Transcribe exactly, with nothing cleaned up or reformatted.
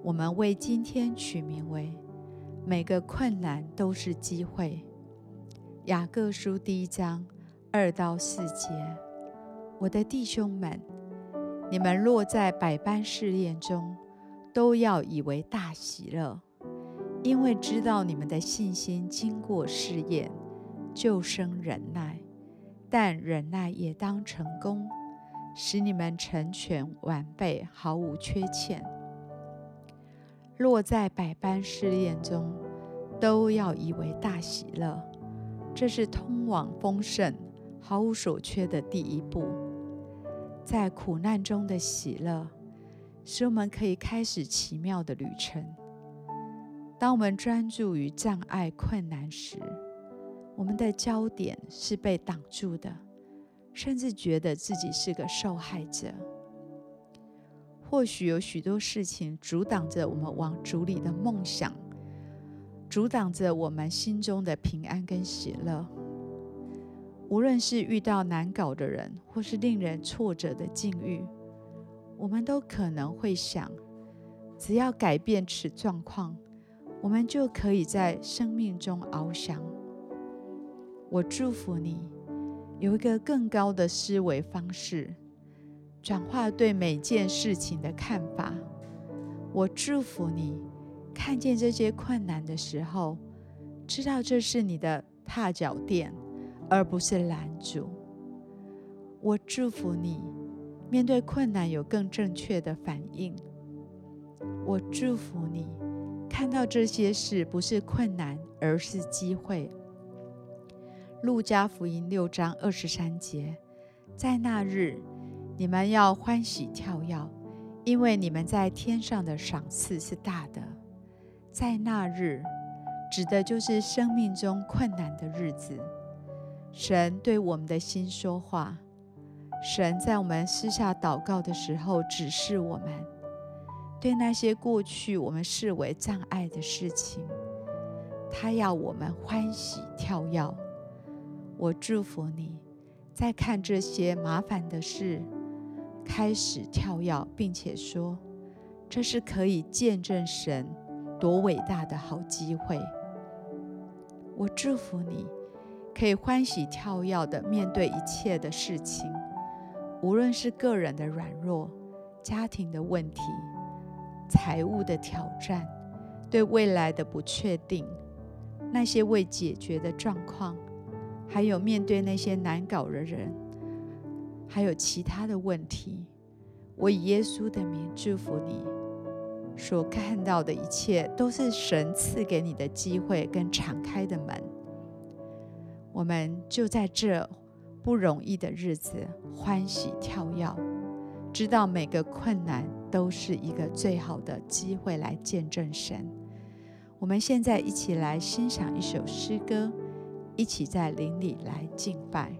我们为今天取名为每个困难都是机会。雅各书第一章二到四节，我的弟兄们，你们落在百般试验中，都要以为大喜乐，因为知道你们的信心经过试验，就生忍耐。但忍耐也当成功，使你们成全完备，毫无缺欠。落在百般试验中，都要以为大喜乐，这是通往丰盛、毫无所缺的第一步。在苦难中的喜乐，使我们可以开始奇妙的旅程。当我们专注于障碍、困难时，我们的焦点是被挡住的，甚至觉得自己是个受害者。或许有许多事情阻挡着我们往主里的梦想，阻挡着我们心中的平安跟喜乐。无论是遇到难搞的人，或是令人挫折的境遇，我们都可能会想，只要改变此状况，我们就可以在生命中翱翔。我祝福你有一个更高的思维方式，转化对每件事情的看法。我祝福你看见这些困难的时候，知道这是你的踏脚垫，而不是拦阻。我祝福你面对困难有更正确的反应。我祝福你看到这些事不是困难，而是机会。路加福音六章二十三节，在那日，你们要欢喜跳跃，因为你们在天上的赏赐是大的。在那日，指的就是生命中困难的日子。神对我们的心说话，神在我们私下祷告的时候指示我们，对那些过去我们视为障碍的事情，他要我们欢喜跳跃。我祝福你在看这些麻烦的事开始跳跃，并且说这是可以见证神多伟大的好机会。我祝福你可以欢喜跳跃地面对一切的事情，无论是个人的软弱、家庭的问题、财务的挑战、对未来的不确定，那些未解决的状况，还有面对那些难搞的人，还有其他的问题。我以耶稣的名祝福你，所看到的一切都是神赐给你的机会跟敞开的门。我们就在这不容易的日子欢喜跳跃，知道每个困难都是一个最好的机会来见证神。我们现在一起来欣赏一首诗歌，一起在灵里来敬拜。